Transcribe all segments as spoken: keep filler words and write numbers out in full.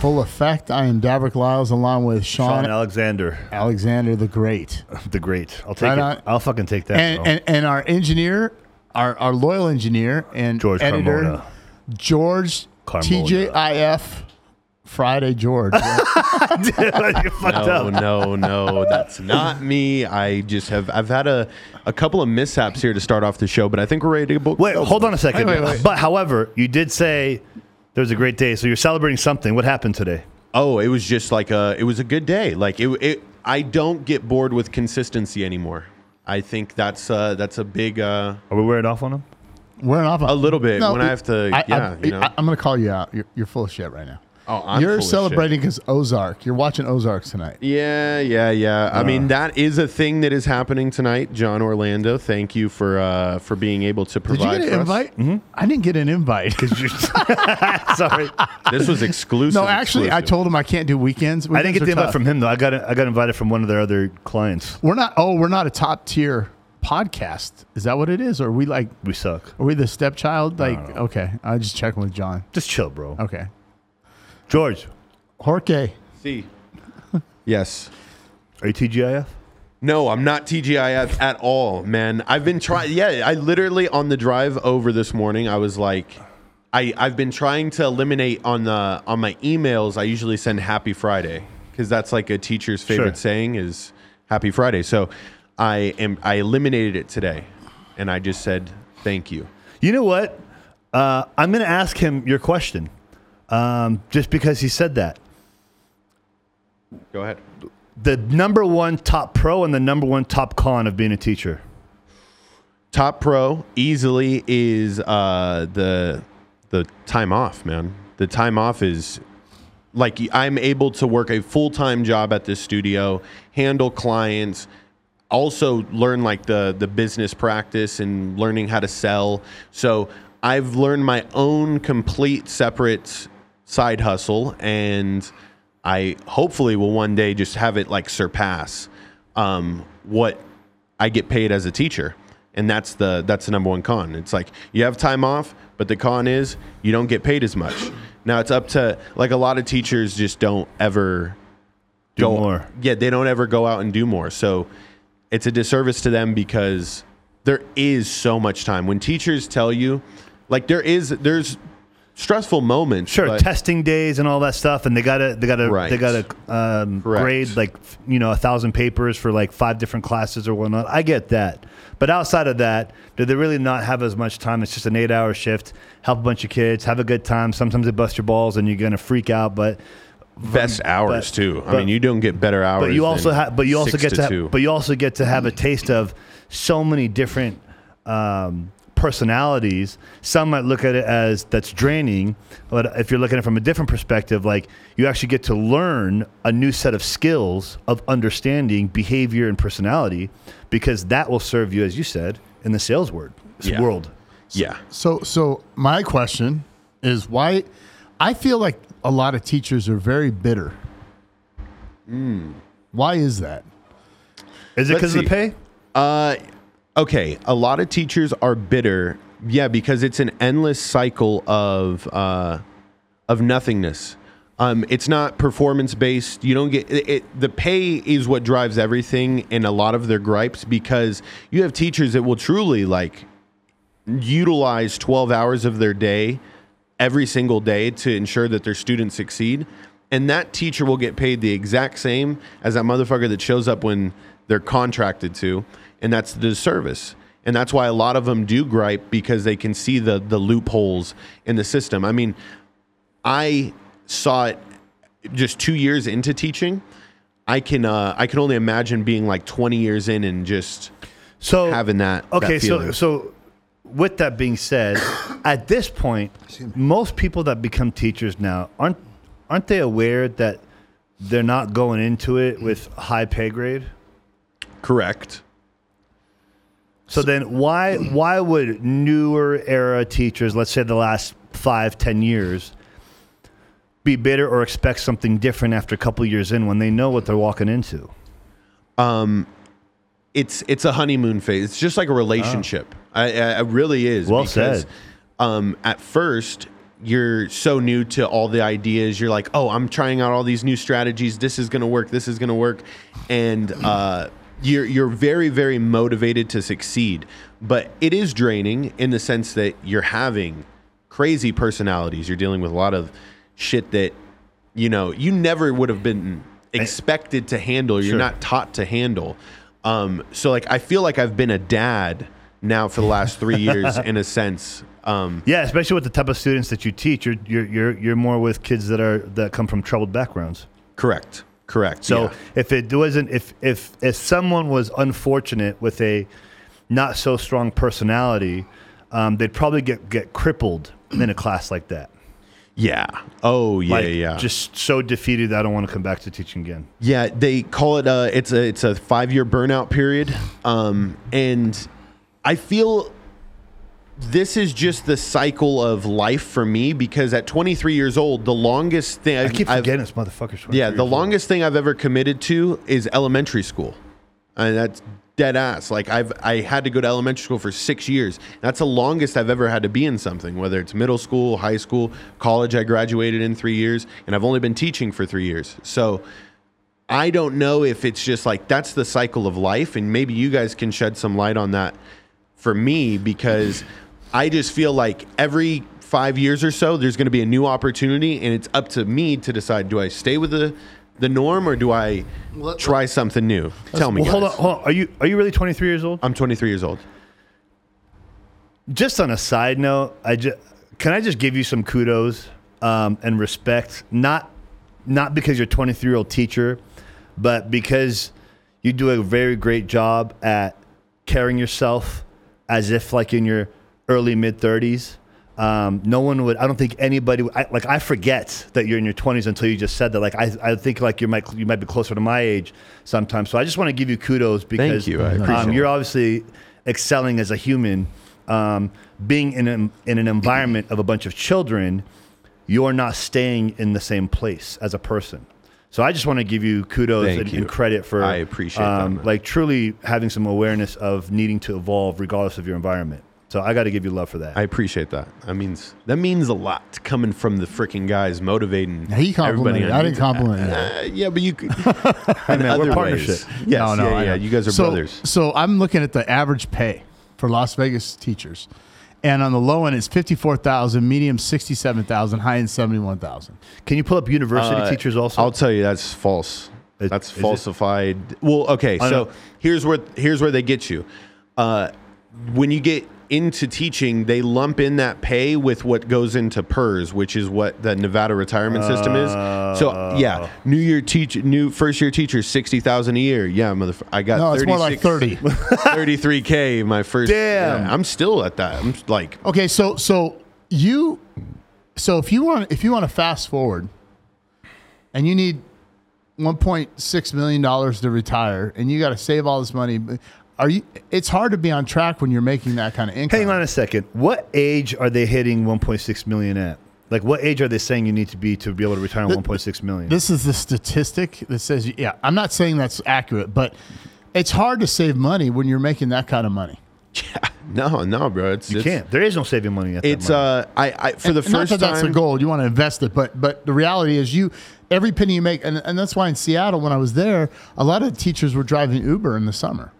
full effect. I am Davrick Lyles, along with Sean, Sean Alexander. Alexander the Great. The Great. I'll take right it. On. I'll fucking take that. And, and, and our engineer, our, our loyal engineer and George editor, Carmona. George Carmona. T J I F. Friday George. Right? Dude, you fucked no, up. no, no, that's not me. I just have I've had a, a couple of mishaps here to start off the show, but I think we're ready to book. Wait, hold on a second. Wait, wait, wait. But however, you did say there was a great day, so you're celebrating something. What happened today? Oh, it was just like a it was a good day. Like it, it I don't get bored with consistency anymore. I think that's uh, that's a big. Uh, Are we wearing off on them? Wearing off on a little bit no, when it, I have to. I, yeah, I, you know. I, I'm gonna call you out. You're, you're full of shit right now. Oh, I'm You're celebrating because Ozark. You're watching Ozark tonight. Yeah, yeah, yeah. Uh, I mean, that is a thing that is happening tonight. John Orlando, thank you for uh, for being able to provide. Did you get an invite? Mm-hmm. I didn't get an invite. You're sorry, this was exclusive. No, actually, exclusive. I told him I can't do weekends. weekends I didn't get the invite tough. from him though. I got I got invited from one of their other clients. We're not. Oh, we're not a top tier podcast. Is that what it is? Or are we like we suck? Are we the stepchild? Like I okay, I just checking with John. Just chill, bro. Okay. George. Jorge. C. Yes. Are you T G I F? No, I'm not T G I F at all, man. I've been trying. Yeah, I literally on the drive over this morning, I was like, I, I've been trying to eliminate on the on my emails. I usually send Happy Friday because that's like a teacher's favorite sure. saying is Happy Friday. So I am I eliminated it today, and I just said thank you. You know what? Uh, I'm going to ask him your question. Um, just because he said that. Go ahead. The number one top pro and the number one top con of being a teacher. Top pro easily is uh, the the time off, man. The time off is like I'm able to work a full-time job at this studio, handle clients, also learn like the the business practice and learning how to sell. So I've learned my own complete separate side hustle, and I hopefully will one day just have it like surpass um, what I get paid as a teacher, and that's the that's the number one con. It's like you have time off, but the con is you don't get paid as much. Now it's up to like a lot of teachers just don't ever do go, more. Yeah, they don't ever go out and do more. So it's a disservice to them because there is so much time. When teachers tell you, like there is there's. stressful moments, sure. But testing days and all that stuff, and they gotta, they gotta, right. they gotta um, grade like you know a thousand papers for like five different classes or whatnot. I get that, but outside of that, do they really not have as much time? It's just an eight-hour shift. Help a bunch of kids, have a good time. Sometimes they bust your balls, and you're gonna freak out. But best hours but, too. But, I mean, you don't get better hours. But you also have, but you also get to, to have, but you also get to have a taste of so many different. Um, personalities. Some might look at it as that's draining, but if you're looking at it from a different perspective, like you actually get to learn a new set of skills of understanding behavior and personality, because that will serve you, as you said, in the sales word yeah. world. Yeah. So, so my question is why I feel like a lot of teachers are very bitter. Mm. Why is that? Is it because of the pay? Uh, Okay, a lot of teachers are bitter, yeah, because it's an endless cycle of uh, of nothingness. Um, it's not performance based. You don't get it, it. The pay is what drives everything, and a lot of their gripes, because you have teachers that will truly like utilize twelve hours of their day every single day to ensure that their students succeed, and that teacher will get paid the exact same as that motherfucker that shows up when they're contracted to. And that's the disservice. And that's why a lot of them do gripe, because they can see the the loopholes in the system. I mean, I saw it just two years into teaching. I can uh, I can only imagine being like twenty years in and just so having that. Okay, that feeling. so so with that being said, at this point, most people that become teachers now aren't aren't they aware that they're not going into it with high pay grade? Correct. So then why why would newer era teachers, let's say the last five, ten years, be bitter or expect something different after a couple years in when they know what they're walking into? Um, it's it's a honeymoon phase. It's just like a relationship. Oh. I, I, it really is. Well because, said. Um, at first, you're so new to all the ideas. You're like, oh, I'm trying out all these new strategies. This is going to work. This is going to work. And uh, you're, you're very, very motivated to succeed. But it is draining in the sense that you're having crazy personalities. You're dealing with a lot of shit that, you know, you never would have been expected to handle. You're sure. not taught to handle. Um, so, like, I feel like I've been a dad now for the last three years in a sense. Um, yeah, especially with the type of students that you teach, you're you're you're, you're more with kids that are that come from troubled backgrounds. Correct, correct. So yeah. if it wasn't, if if if someone was unfortunate with a not so strong personality, um, they'd probably get, get crippled in a class like that. Yeah. Oh yeah, like, yeah. Just so defeated that I don't want to come back to teaching again. Yeah, they call it uh it's a it's a five year burnout period, um, and I feel. This is just the cycle of life for me, because at twenty-three years old, the longest thing... I've, I keep forgetting I've, this motherfucker's Yeah, the longest old. thing I've ever committed to is elementary school. And that's dead ass. Like, I've I had to go to elementary school for six years. That's the longest I've ever had to be in something, whether it's middle school, high school, college. I graduated in three years, and I've only been teaching for three years. So I don't know if it's just like, that's the cycle of life, and maybe you guys can shed some light on that for me, because... I just feel like every five years or so, there's going to be a new opportunity, and it's up to me to decide, do I stay with the, the norm, or do I try something new? Tell me, well, hold on, hold on. Are you are you really twenty-three years old? I'm twenty-three years old. Just on a side note, I just, can I just give you some kudos um, and respect? Not not because you're a twenty-three-year-old teacher, but because you do a very great job at carrying yourself as if like in your early mid thirties. Um, no one would, I don't think anybody would, I, like I forget that you're in your twenties until you just said that. Like I, I think like you might, you might be closer to my age sometimes. So I just want to give you kudos because Thank you. I appreciate um, you're obviously excelling as a human, um, being in an, in an environment of a bunch of children. You're not staying in the same place as a person. So I just want to give you kudos and, you. and credit for, I appreciate um, that, like truly having some awareness of needing to evolve regardless of your environment. So I got to give you love for that. I appreciate that. That means that means a lot coming from the freaking guys motivating. Now he complimented everybody. I didn't compliment that. Uh, yeah, but you. I mean, we're partnership. Yes, no, no, yeah, yeah. You guys are so, brothers. So I'm looking at the average pay for Las Vegas teachers, and on the low end it's fifty-four thousand, medium sixty-seven thousand, high end seventy-one thousand. Can you pull up university uh, teachers also? I'll tell you that's false. It, that's falsified. It? Well, okay. So know. here's where here's where they get you. Uh, when you get into teaching, they lump in that pay with what goes into P E R S, which is what the Nevada retirement system is. So yeah, new year teach, new first year teacher, sixty thousand a year. Yeah, motherf- I got no, it's more like thirty, thirty-three k. My first. Damn, yeah, I'm still at that. I'm like, okay, so so you, so if you want if you want to fast forward, and you need one point six million dollars to retire, and you got to save all this money. Are you? It's hard to be on track when you're making that kind of income. Hang on a second. What age are they hitting one point six million at? Like, what age are they saying you need to be to be able to retire on one point six million? This is the statistic that says, yeah. I'm not saying that's accurate, but it's hard to save money when you're making that kind of money. Yeah. No, no, bro. It's, you it's, can't. There is no saving money at it's, that. It's uh, I, I for and, the first not that time. That's the goal. You want to invest it, but but the reality is you. Every penny you make, and and that's why in Seattle when I was there, a lot of teachers were driving Uber in the summer.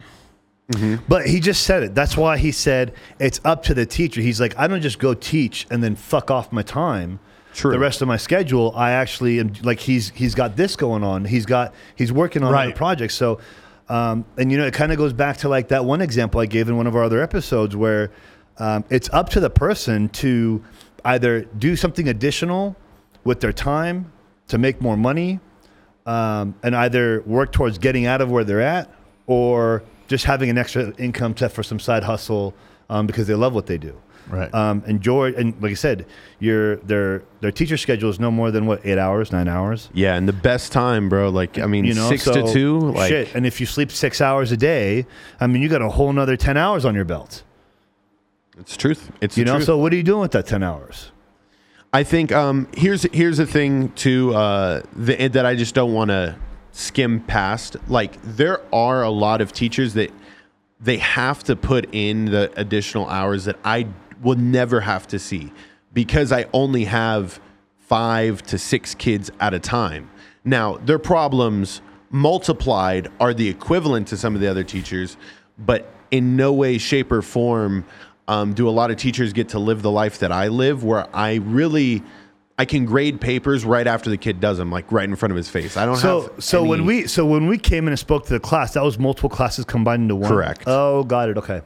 Mm-hmm. But he just said it. That's why he said it's up to the teacher. He's like, I don't just go teach and then fuck off my time. True. The rest of my schedule, I actually am like he's he's got this going on. He's got he's working on right. other projects. So, um, and you know, it kind of goes back to like that one example I gave in one of our other episodes where um, it's up to the person to either do something additional with their time to make more money, um, and either work towards getting out of where they're at or just having an extra income to, for some side hustle um, because they love what they do. Right. Um, and George, and like I said, your their their teacher schedule is no more than what, eight hours, nine hours. Yeah, and the best time, bro. Like I mean, you know, six so, to two. Like shit. And if you sleep six hours a day, I mean, you got a whole nother ten hours on your belt. It's truth. It's you the know. Truth. So what are you doing with that ten hours? I think um, here's here's a thing too uh, the, that I just don't want to skim past. Like there are a lot of teachers that they have to put in the additional hours that I will never have to see because I only have five to six kids at a time. Now, their problems multiplied are the equivalent to some of the other teachers, but in no way, shape, or form um, do a lot of teachers get to live the life that I live, where I really... I can grade papers right after the kid does them, like right in front of his face. I don't so, have so any... when we so when we came in and spoke to the class, that was multiple classes combined into one. Correct. Oh, got it. Okay.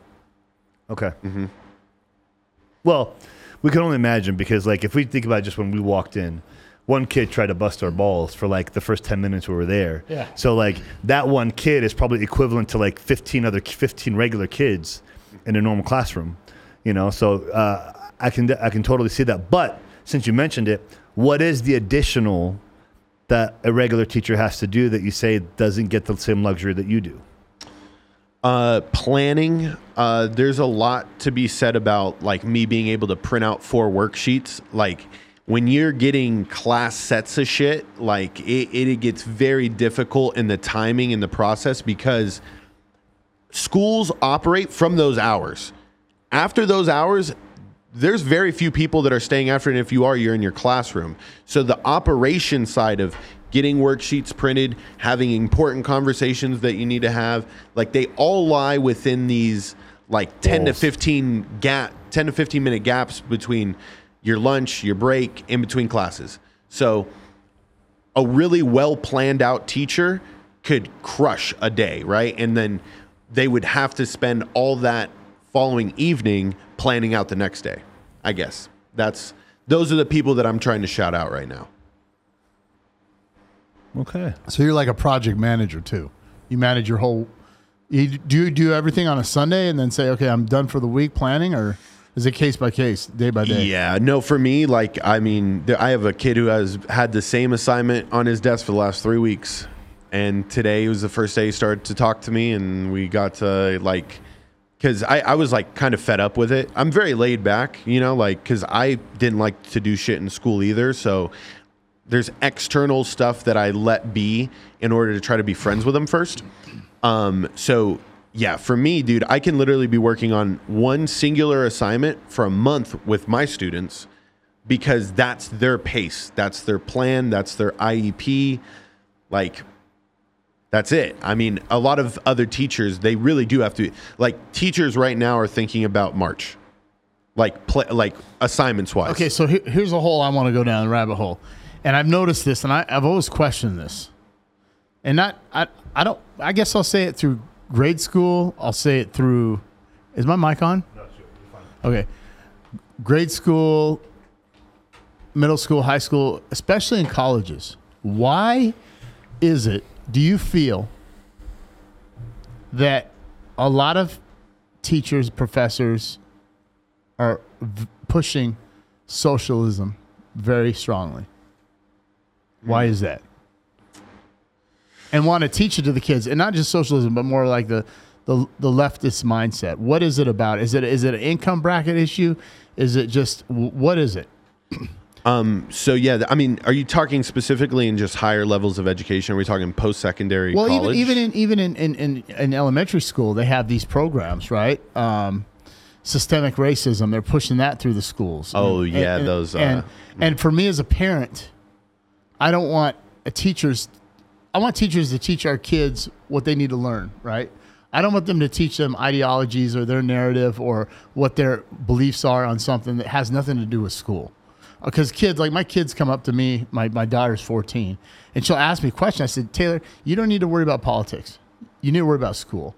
Okay. Mm-hmm. Well, we can only imagine, because like if we think about just when we walked in, one kid tried to bust our balls for like the first ten minutes we were there. Yeah. So like that one kid is probably equivalent to like fifteen other fifteen regular kids in a normal classroom, you know. So uh, I can I can totally see that, but. Since you mentioned it, what is the additional that a regular teacher has to do that you say doesn't get the same luxury that you do? Uh, planning. Uh, there's a lot to be said about like me being able to print out four worksheets. Like when you're getting class sets of shit, like it, it gets very difficult in the timing and the process, because schools operate from those hours. After those hours, there's very few people that are staying after, and if you are, you're in your classroom. So the operation side of getting worksheets printed, having important conversations that you need to have, like they all lie within these like ten to fifteen gap, ten to fifteen minute gaps between your lunch, your break, in between classes. So a really well planned out teacher could crush a day, right? And then they would have to spend all that following evening planning out the next day. I guess that's those are the people that I'm trying to shout out right now. Okay. So you're like a project manager too. You manage your whole you do you do everything on a Sunday and then say, okay, I'm done for the week planning, or is it case by case, day by day? Yeah, no, for me, like I mean, I have a kid who has had the same assignment on his desk for the last three weeks. And today was the first day he started to talk to me, and we got to like Because I, I was, like, kind of fed up with it. I'm very laid back, you know, like, because I didn't like to do shit in school either. So there's external stuff that I let be in order to try to be friends with them first. Um, so, yeah, for me, dude, I can literally be working on one singular assignment for a month with my students, because that's their pace. That's their plan. That's their I E P. Like... That's it. I mean, a lot of other teachers, they really do have to, like teachers right now are thinking about March, like play, like assignments wise. Okay, so here, here's a hole I want to go down, the rabbit hole. And I've noticed this, and I, I've always questioned this. And not, I, I don't, I guess I'll say it through grade school. I'll say it through, is my mic on? No, sure. You're fine. Okay. Grade school, middle school, high school, especially in colleges. Why is it? Do you feel that a lot of teachers, professors are v- pushing socialism very strongly? Why is that? And want to teach it to the kids, and not just socialism, but more like the, the, the leftist mindset. What is it about? Is it is it an income bracket issue? Is it just, what is it? Um, so yeah, I mean, are you talking specifically in just higher levels of education? Are we talking post-secondary well, college? Well, even, even in, even in, in, in, in elementary school, they have these programs, right? Um, systemic racism, they're pushing that through the schools. Oh and, yeah. And, those, uh, and, mm. and for me as a parent, I don't want a teachers, I want teachers to teach our kids what they need to learn, right? I don't want them to teach them ideologies or their narrative or what their beliefs are on something that has nothing to do with school. Because kids, like my kids come up to me, my, my daughter's fourteen, and she'll ask me a question. I said, Taylor, you don't need to worry about politics. You need to worry about school.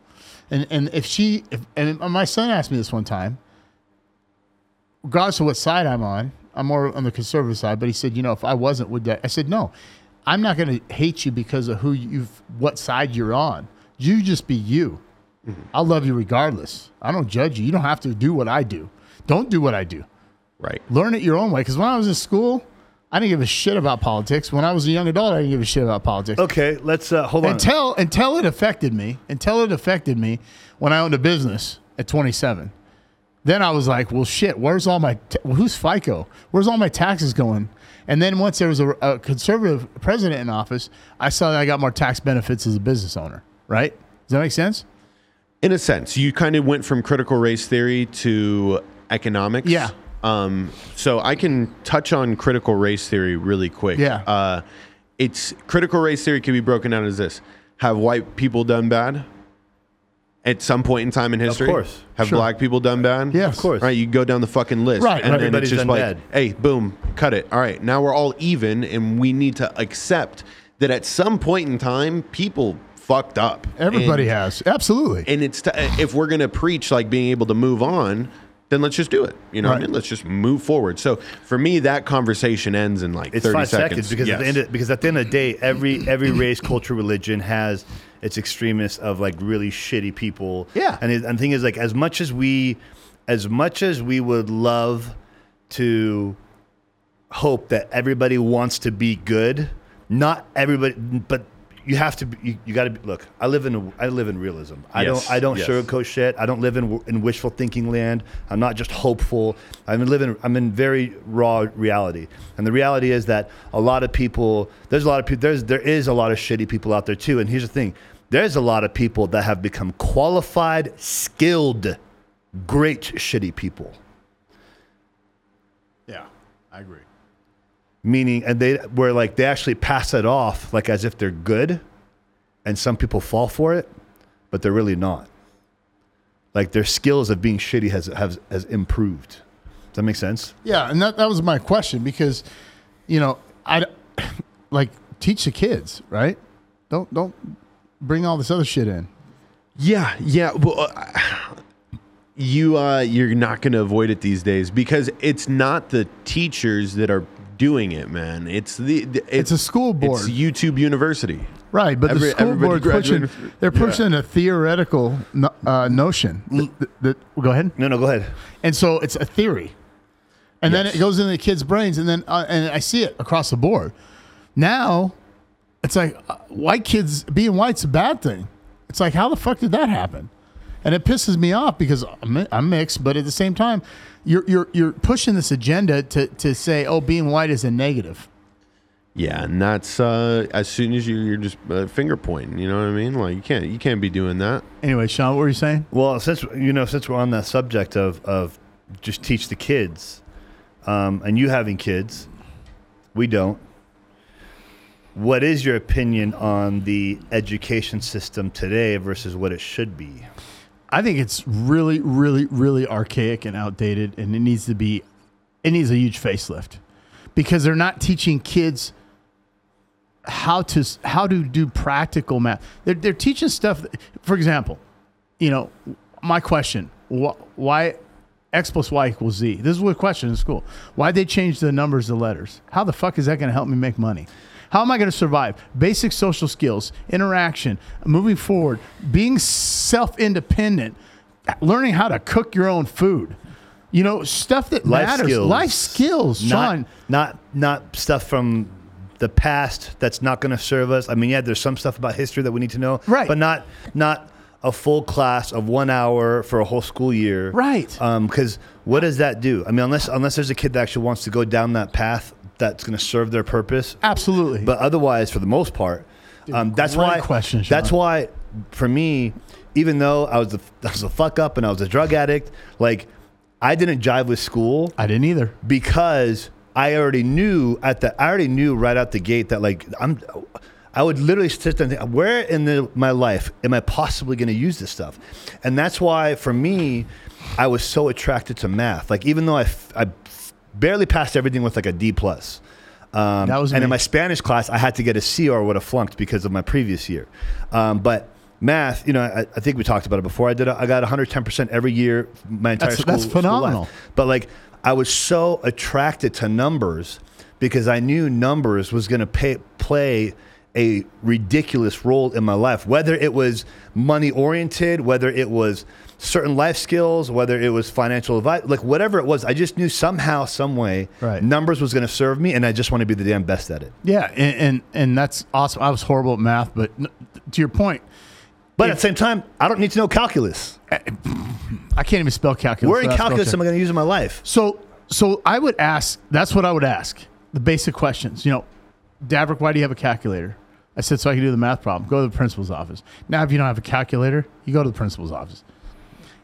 And and if she, if, and my son asked me this one time, regardless of what side I'm on, I'm more on the conservative side, but he said, you know, if I wasn't, would that? I said, no, I'm not going to hate you because of who you've, what side you're on. You just be you. Mm-hmm. I'll love you regardless. I don't judge you. You don't have to do what I do. Don't do what I do. Right. Learn it your own way. Because when I was in school, I didn't give a shit about politics. When I was a young adult, I didn't give a shit about politics. Okay, let's uh, hold on. Until until it affected me. Until it affected me when I owned a business at twenty-seven. Then I was like, well, shit, where's all my, ta- who's FICO? Where's all my taxes going? And then once there was a, a conservative president in office, I saw that I got more tax benefits as a business owner. Right? Does that make sense? In a sense. You kind of went from critical race theory to economics. Yeah. Um, so I can touch on critical race theory really quick. Yeah. Uh, it's critical race theory can be broken down as this: have white people done bad at some point in time in history? Of course. Have sure. black people done bad? Yeah, of course. All right, you go down the fucking list. Right. And right. then Everybody's it's just like, bad. hey, boom, cut it. All right, now we're all even, and we need to accept that at some point in time, people fucked up. Everybody and, has. Absolutely. And it's t- if we're going to preach like being able to move on, then let's just do it. You know, right. I mean, let's just move forward. So for me, that conversation ends in like it's thirty five seconds, seconds because, yes. at the end of, because at the end of the day, every every race, culture, religion has its extremists of like really shitty people. Yeah, and, it, and the thing is, like, as much as we, as much as we would love to hope that everybody wants to be good, not everybody, but. You have to. You, you got to look. I live in. A, I live in realism. I yes, don't. I don't yes. sugarcoat shit. I don't live in in wishful thinking land. I'm not just hopeful. I'm living. I'm in very raw reality. And the reality is that a lot of people. There's a lot of people. There's there is a lot of shitty people out there too. And here's the thing. There's a lot of people that have become qualified, skilled, great shitty people. Yeah, I agree. Meaning, and they where like they actually pass it off like as if they're good, and some people fall for it, but they're really not. Like their skills of being shitty has has, has improved. Does that make sense? Yeah, and that, that was my question because, you know, I like teach the kids, right? Don't don't bring all this other shit in. Yeah, yeah. Well, uh, you uh, you're not going to avoid it these days because it's not the teachers that are doing it, man. It's the, the it's, it's a school board. It's YouTube University, right? But Every, the school board pushing, they're pushing yeah. a theoretical no, uh, notion. That, that, that, go ahead. No, no, go ahead. And so it's a theory, and yes. then it goes into the kids' brains, and then uh, and I see it across the board. Now, it's like uh, white kids being white's a bad thing. It's like how the fuck did that happen? And it pisses me off because I'm, I'm mixed, but at the same time, you're you're you're pushing this agenda to to say, oh, being white is a negative. Yeah, and that's uh, as soon as you you're just uh, finger pointing. You know what I mean? Like you can't you can't be doing that. Anyway, Sean, what were you saying? Well, since you know, since we're on that subject of of just teach the kids, um, and you having kids, we don't. What is your opinion on the education system today versus what it should be? I think it's really, really, really archaic and outdated, and it needs to be, it needs a huge facelift, because they're not teaching kids how to how to do practical math. They're they're teaching stuff. That, for example, you know, my question: wh- why x plus y equals z? This is what a question in school. Why they change the numbers to letters? How the fuck is that going to help me make money? How am I going to survive? Basic social skills, interaction, moving forward, being self-independent, learning how to cook your own food. You know, stuff that life matters. Skills. Life skills, Sean. Not, not not stuff from the past that's not going to serve us. I mean, yeah, there's some stuff about history that we need to know. Right. But not not a full class of one hour for a whole school year. Right. Because um, what does that do? I mean, unless unless there's a kid that actually wants to go down that path, that's going to serve their purpose. Absolutely. But otherwise, for the most part, um, that's Great why. Question, Sean. That's why, for me, even though I was a, I was a fuck up and I was a drug addict, like I didn't jive with school. I didn't either because I already knew at the I already knew right out the gate that like I'm. I would literally sit there and think, where in the, my life am I possibly going to use this stuff? And that's why, for me, I was so attracted to math. Like even though I. I barely passed everything with like a D plus. Um, that was and me. In my Spanish class, I had to get a C or I would have flunked because of my previous year. Um, but math, you know, I, I think we talked about it before. I did. A, I got one hundred ten percent every year, my entire that's, school That's phenomenal. School life. But like, I was so attracted to numbers because I knew numbers was going to play a ridiculous role in my life, whether it was money oriented, whether it was certain life skills, whether it was financial advice, like whatever it was, I just knew somehow, some way, right. numbers was going to serve me, and I just want to be the damn best at it. Yeah, and and, and that's awesome. I was horrible at math, but to your point, but if, at the same time, I don't need to know calculus. I, I can't even spell calculus. Where in calculus am I going to use in my life? So, so I would ask. That's what I would ask. The basic questions, you know, Davrick, why do you have a calculator? I said, so I can do the math problem. Go to the principal's office. Now, if you don't have a calculator, you go to the principal's office.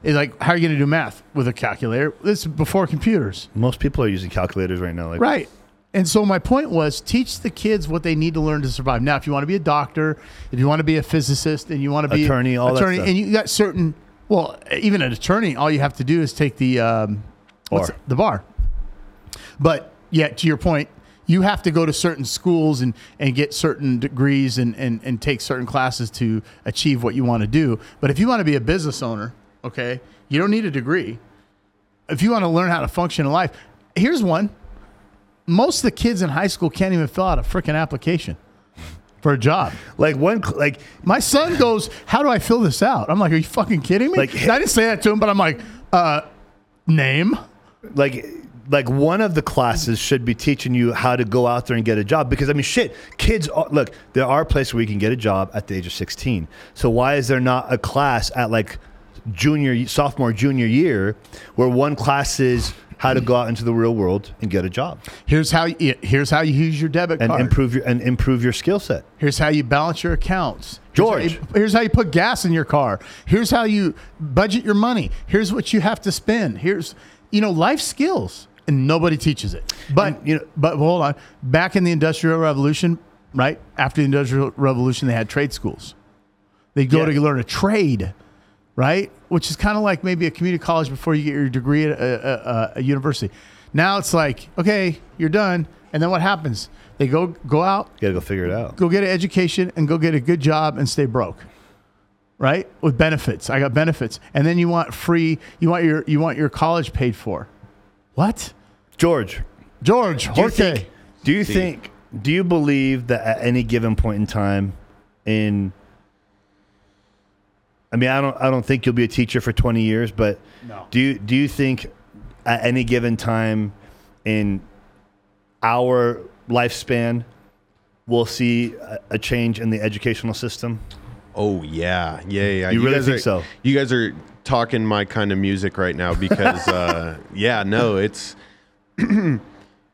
It's like, how are you going to do math with a calculator? This is before computers. Most people are using calculators right now. Like right. And so my point was, teach the kids what they need to learn to survive. Now, if you want to be a doctor, if you want to be a physicist, and you want to be attorney, all attorney, that stuff. And you got certain, well, even an attorney, all you have to do is take the um, bar. What's it, the bar. But yet, yeah, to your point, you have to go to certain schools and, and get certain degrees and, and, and take certain classes to achieve what you want to do. But if you want to be a business owner, okay, you don't need a degree. If you want to learn how to function in life, here's one. Most of the kids in high school can't even fill out a freaking application for a job. Like one, like my son goes, "How do I fill this out?" I'm like, "Are you fucking kidding me?" Like, I didn't say that to him, but I'm like, uh, "Name." Like, like one of the classes should be teaching you how to go out there and get a job, because I mean, shit, kids are, look, there are places where you can get a job at the age of sixteen. So why is there not a class at like junior, sophomore, junior year where one class is how to go out into the real world and get a job. Here's how you, here's how you use your debit and card. Improve your, and improve your skill set. Here's how you balance your accounts. George. Here's how, you, here's how you put gas in your car. Here's how you budget your money. Here's what you have to spend. Here's, you know, life skills. And nobody teaches it. But, and, you know, but hold on. Back in the Industrial Revolution, right? After the Industrial Revolution, they had trade schools. They'd go yeah. to learn a trade. Right, which is kind of like maybe a community college before you get your degree at a, a, a university. Now it's like, okay, you're done, and then what happens? They go go out, you gotta go figure it out, go get an education, and go get a good job and stay broke, right? With benefits, I got benefits, and then you want free, you want your you want your college paid for. What, George? George, do you think, do you think, do you believe that at any given point in time, in I mean, I don't. I don't think you'll be a teacher for twenty years. But no. do you do you think at any given time in our lifespan we'll see a, a change in the educational system? Oh yeah, yeah, yeah. You, you really guys think are, so? You guys are talking my kind of music right now because, uh, yeah, no, it's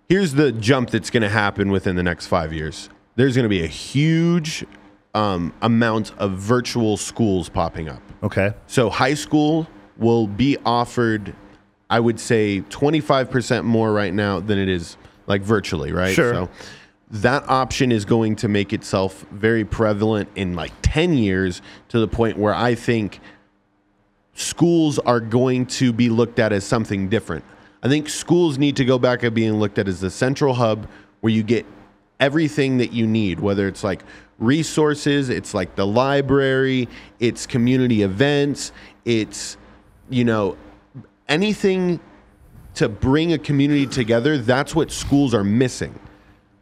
here's the jump that's going to happen within the next five years. There's going to be a huge. Um, amount of virtual schools popping up. Okay. So high school will be offered, I would say, twenty-five percent more right now than it is like virtually, right? Sure. So that option is going to make itself very prevalent in like ten years to the point where I think schools are going to be looked at as something different. I think schools need to go back at being looked at as the central hub where you get everything that you need, whether it's like resources, it's like the library, it's community events, it's, you know, anything to bring a community together. That's what schools are missing.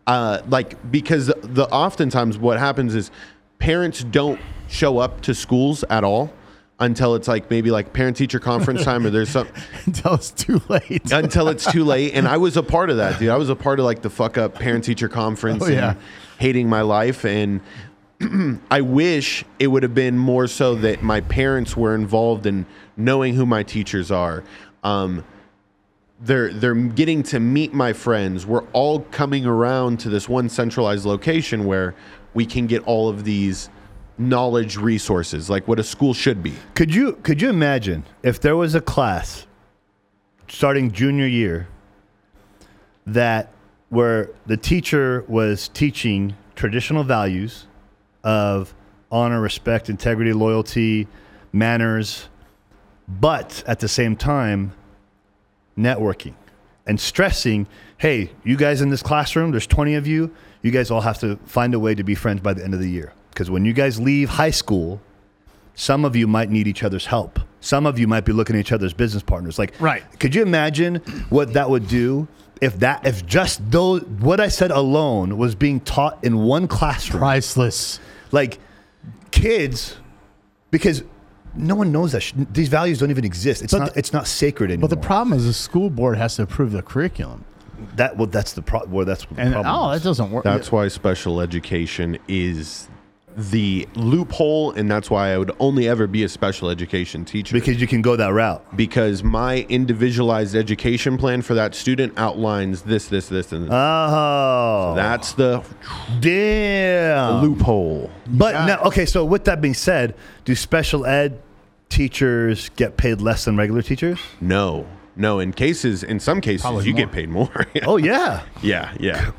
Uh, like, because the, the oftentimes what happens is parents don't show up to schools at all until it's like maybe like parent-teacher conference time or there's some until it's too late. Until it's too late. And I was a part of that, dude. I was a part of like the fuck up parent-teacher conference. Oh, yeah. And hating my life. And I wish it would have been more so that my parents were involved in knowing who my teachers are. Um, they're, they're getting to meet my friends. We're all coming around to this one centralized location where we can get all of these knowledge resources, like what a school should be. Could you, could you imagine if there was a class starting junior year that where the teacher was teaching traditional values of honor, respect, integrity, loyalty, manners, but at the same time, networking and stressing, hey, you guys in this classroom, there's twenty of you, you guys all have to find a way to be friends by the end of the year. Because when you guys leave high school, some of you might need each other's help. Some of you might be looking at each other's business partners. Like, right. Could you imagine what that would do? If that, if just those, what I said alone was being taught in one classroom. Priceless. Like kids, because no one knows that. Sh- these values don't even exist. It's but not, the, it's not sacred anymore. But the problem is the school board has to approve the curriculum. That, well, that's the problem. Well, that's what the and, problem oh, is. That doesn't work. That's why special education is the loophole, and that's why I would only ever be a special education teacher. Because you can go that route. Because my individualized education plan for that student outlines this, this, this, and this. Oh. So that's the damn loophole. But yeah. Now, okay, so with that being said, do special ed teachers get paid less than regular teachers? No. No, in cases, in some cases, Probably you more. get paid more. Yeah. Oh, yeah. Yeah, yeah.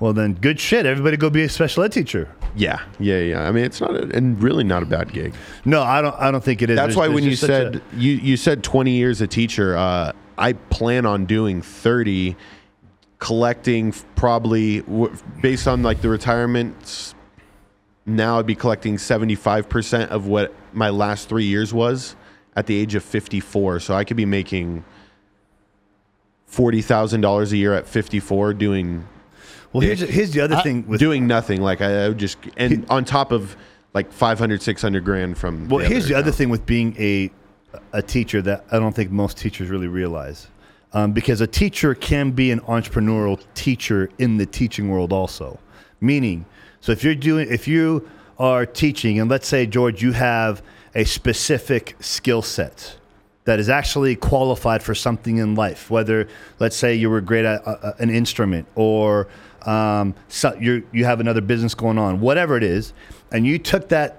Well, then, good shit. Everybody go be a special ed teacher. Yeah, yeah, yeah. I mean, it's not, a, and really not a bad gig. No, I don't. I don't think it is. That's there's, why there's when you said a... you you said twenty years a teacher, uh, I plan on doing thirty, collecting probably w- based on like the retirements. Now I'd be collecting seventy-five percent of what my last three years was at the age of fifty-four. So I could be making forty thousand dollars a year at fifty-four doing. Well, here's, here's the other I, thing with doing nothing. Like I, I would just, and he, on top of like five hundred, six hundred grand from. Well, the here's other the account. Other thing with being a a teacher that I don't think most teachers really realize, um, because a teacher can be an entrepreneurial teacher in the teaching world also. Meaning, so if you're doing, if you are teaching, and let's say George, you have a specific skill set that is actually qualified for something in life. Whether, let's say, you were great at uh, an instrument, or Um, so you you have another business going on, whatever it is, and you took that,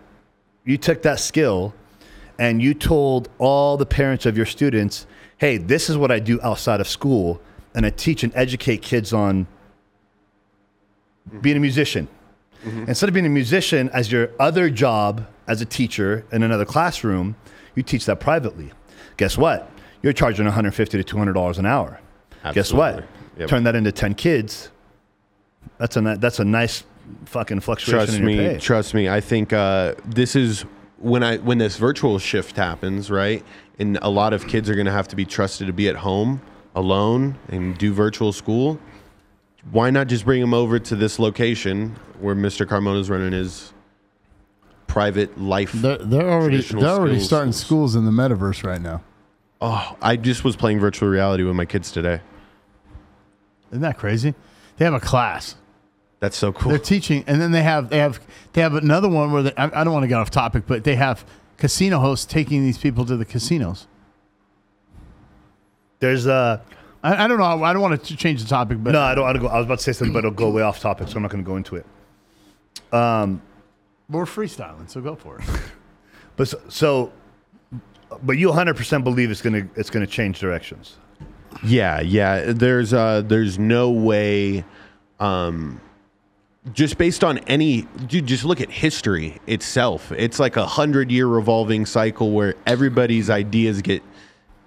you took that skill, and you told all the parents of your students, "Hey, this is what I do outside of school, and I teach and educate kids on being a musician." Mm-hmm. Instead of being a musician as your other job as a teacher in another classroom, you teach that privately. Guess what? You're charging one hundred fifty to two hundred dollars an hour. Absolutely. Guess what? Yep. Turn that into ten kids. That's a that's a nice fucking fluctuation. Trust in your me, pay. trust me. I think uh, this is when I when this virtual shift happens, right? And a lot of kids are going to have to be trusted to be at home alone and do virtual school. Why not just bring them over to this location where Mister Carmona's running his private life? They're, they're already they're already starting schools. schools in the metaverse right now. Oh, I just was playing virtual reality with my kids today. Isn't that crazy? They have a class. That's so cool. They're teaching, and then they have they have they have another one where they, I, I don't want to get off topic, but they have casino hosts taking these people to the casinos. There's a I, I don't know. I don't want to change the topic, but no, I don't want to go. I was about to say something, but it'll go way off topic, so I'm not going to go into it. Um, we're freestyling, so go for it. But so, so, but you one hundred percent believe it's gonna it's gonna change directions. Yeah, yeah. There's uh, there's no way, um, just based on any, dude, just look at history itself. It's like a hundred year revolving cycle where everybody's ideas get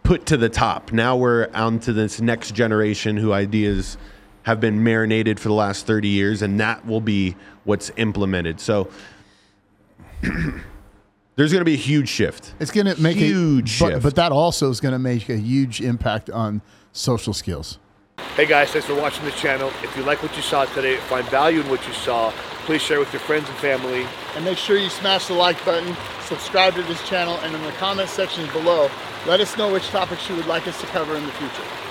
put to the top. Now we're on to this next generation whose ideas have been marinated for the last thirty years, and that will be what's implemented. So there's going to be a huge shift. It's going to make huge a huge shift. But, but that also is going to make a huge impact on social skills. Hey guys, thanks for watching the channel. If you like what you saw today, find value in what you saw, please share with your friends and family. And make sure you smash the like button, subscribe to this channel, and in the comment section below, let us know which topics you would like us to cover in the future.